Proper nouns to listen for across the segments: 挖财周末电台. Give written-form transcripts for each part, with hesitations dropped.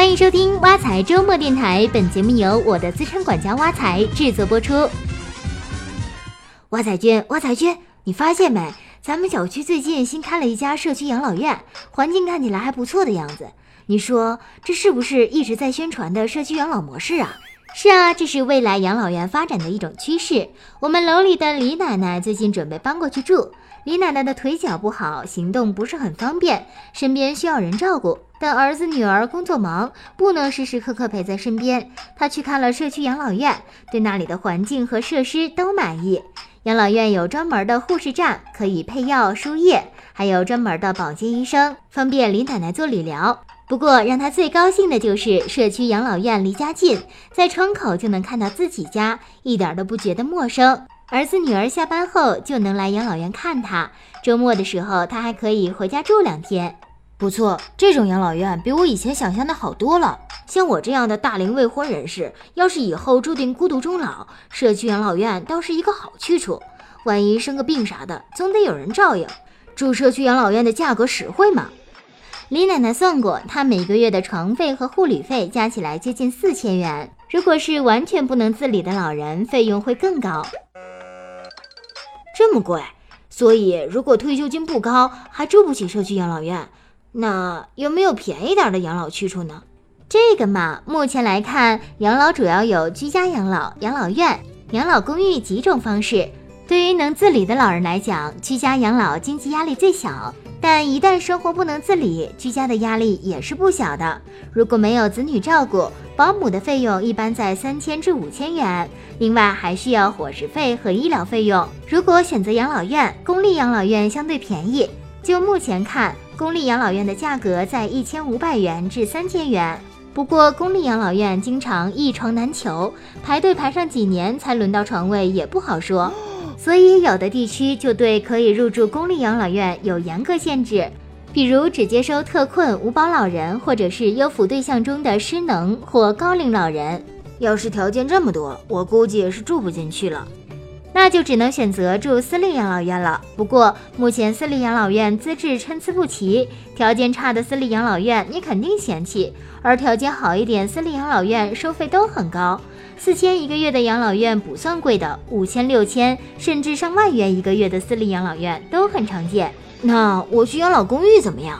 欢迎收听挖财周末电台，本节目由我的资深管家挖财制作播出。挖财君，挖财君，你发现没？咱们小区最近新开了一家社区养老院，环境看起来还不错的样子。你说这是不是一直在宣传的社区养老模式啊？是啊，这是未来养老院发展的一种趋势。我们楼里的李奶奶最近准备搬过去住。李奶奶的腿脚不好，行动不是很方便，身边需要人照顾，但儿子女儿工作忙，不能时时刻刻陪在身边。她去看了社区养老院，对那里的环境和设施都满意。养老院有专门的护士站，可以配药输液，还有专门的保健医生，方便李奶奶做理疗。不过让他最高兴的就是社区养老院离家近，在窗口就能看到自己家，一点都不觉得陌生。儿子女儿下班后就能来养老院看他，周末的时候他还可以回家住2天。不错，这种养老院比我以前想象的好多了。像我这样的大龄未婚人士，要是以后注定孤独终老，社区养老院倒是一个好去处。万一生个病啥的，总得有人照应。住社区养老院的价格实惠嘛。李奶奶算过，她每个月的床费和护理费加起来接近4000元。如果是完全不能自理的老人，费用会更高。这么贵，所以如果退休金不高，还住不起社区养老院。那有没有便宜点的养老去处呢？这个嘛，目前来看，养老主要有居家养老、养老院、养老公寓几种方式。对于能自理的老人来讲，居家养老经济压力最小。但一旦生活不能自理，居家的压力也是不小的。如果没有子女照顾，保姆的费用一般在3000至5000元，另外还需要伙食费和医疗费用。如果选择养老院，公立养老院相对便宜。就目前看，公立养老院的价格在1500元至3000元。不过公立养老院经常一床难求，排队排上几年才轮到床位也不好说。所以有的地区就对可以入住公立养老院有严格限制，比如只接收特困、无保老人，或者是优抚对象中的失能或高龄老人。要是条件这么多，我估计是住不进去了，那就只能选择住私立养老院了。不过目前私立养老院资质参差不齐，条件差的私立养老院你肯定嫌弃，而条件好一点私立养老院收费都很高。4000一个月的养老院不算贵的，5000、6000甚至上万元一个月的私立养老院都很常见。那我去养老公寓怎么样？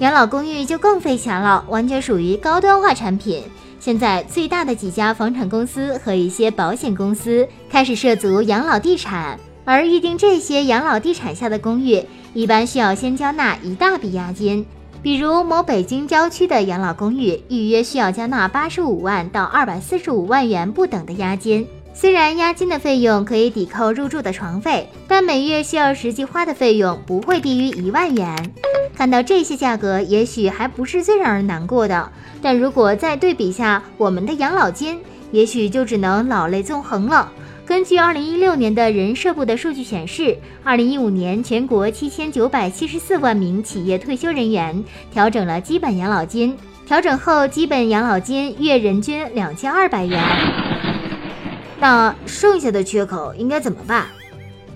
养老公寓就更费钱了，完全属于高端化产品。现在最大的几家房产公司和一些保险公司开始涉足养老地产，而预定这些养老地产下的公寓，一般需要先交纳一大笔押金。比如某北京郊区的养老公寓，预约需要交纳85万到245万元不等的押金。虽然押金的费用可以抵扣入住的床费，但每月需要实际花的费用不会低于1万元。看到这些价格，也许还不是最让人难过的，但如果再对比下我们的养老金，也许就只能老泪纵横了。根据2016年的人社部的数据显示，2015年全国7974万名企业退休人员调整了基本养老金，调整后基本养老金月人均2200元。那剩下的缺口应该怎么办？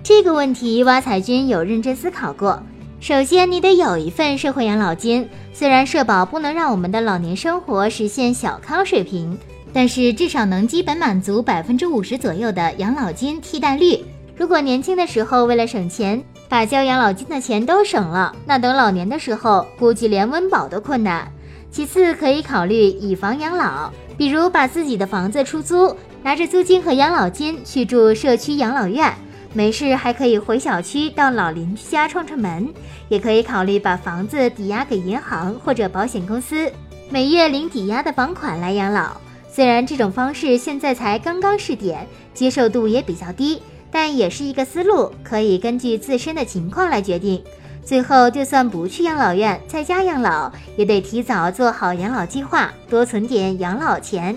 这个问题挖财君有认真思考过。首先你得有一份社会养老金，虽然社保不能让我们的老年生活实现小康水平，但是至少能基本满足50%左右的养老金替代率。如果年轻的时候为了省钱，把交养老金的钱都省了，那等老年的时候估计连温饱都困难。其次可以考虑以房养老，比如把自己的房子出租，拿着租金和养老金去住社区养老院。没事还可以回小区到老邻居家串串门，也可以考虑把房子抵押给银行或者保险公司，每月领抵押的房款来养老。虽然这种方式现在才刚刚试点，接受度也比较低，但也是一个思路，可以根据自身的情况来决定。最后就算不去养老院，在家养老也得提早做好养老计划，多存点养老钱。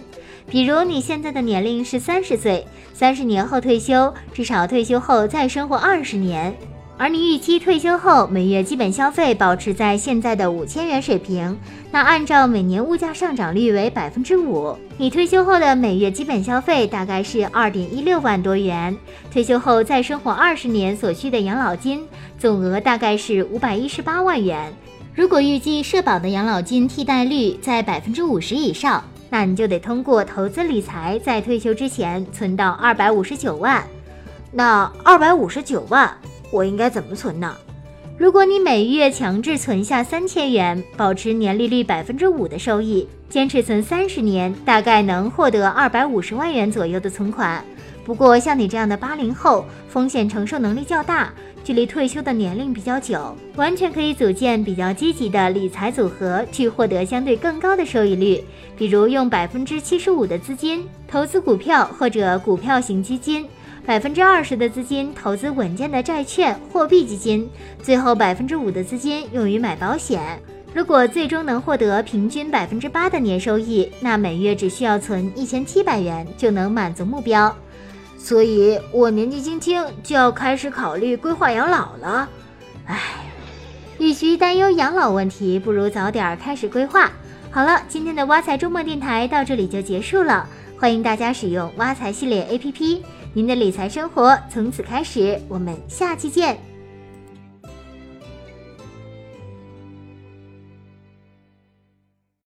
比如你现在的年龄是30岁，30年后退休，至少退休后再生活20年。而你预期退休后每月基本消费保持在现在的5000元水平，那按照每年物价上涨率为 5%， 你退休后的每月基本消费大概是 2.16 万多元，退休后再生活20年所需的养老金总额大概是518万元。如果预计社保的养老金替代率在 50% 以上，那你就得通过投资理财在退休之前存到259万。那259万我应该怎么存呢？如果你每月强制存下3000元，保持年利率 5% 的收益，坚持存30年，大概能获得250万元左右的存款。不过像你这样的80后，风险承受能力较大，距离退休的年龄比较久，完全可以组建比较积极的理财组合，去获得相对更高的收益率，比如用 75% 的资金投资股票或者股票型基金，20% 的资金投资稳健的债券、货币基金，最后 5% 的资金用于买保险。如果最终能获得平均 8% 的年收益，那每月只需要存1700元就能满足目标。所以我年纪轻轻就要开始考虑规划养老了。与其担忧养老问题，不如早点开始规划。好了，今天的挖财周末电台到这里就结束了。欢迎大家使用挖财系列 APP， 您的理财生活从此开始，我们下期见。